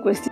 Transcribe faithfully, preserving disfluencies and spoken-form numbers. questi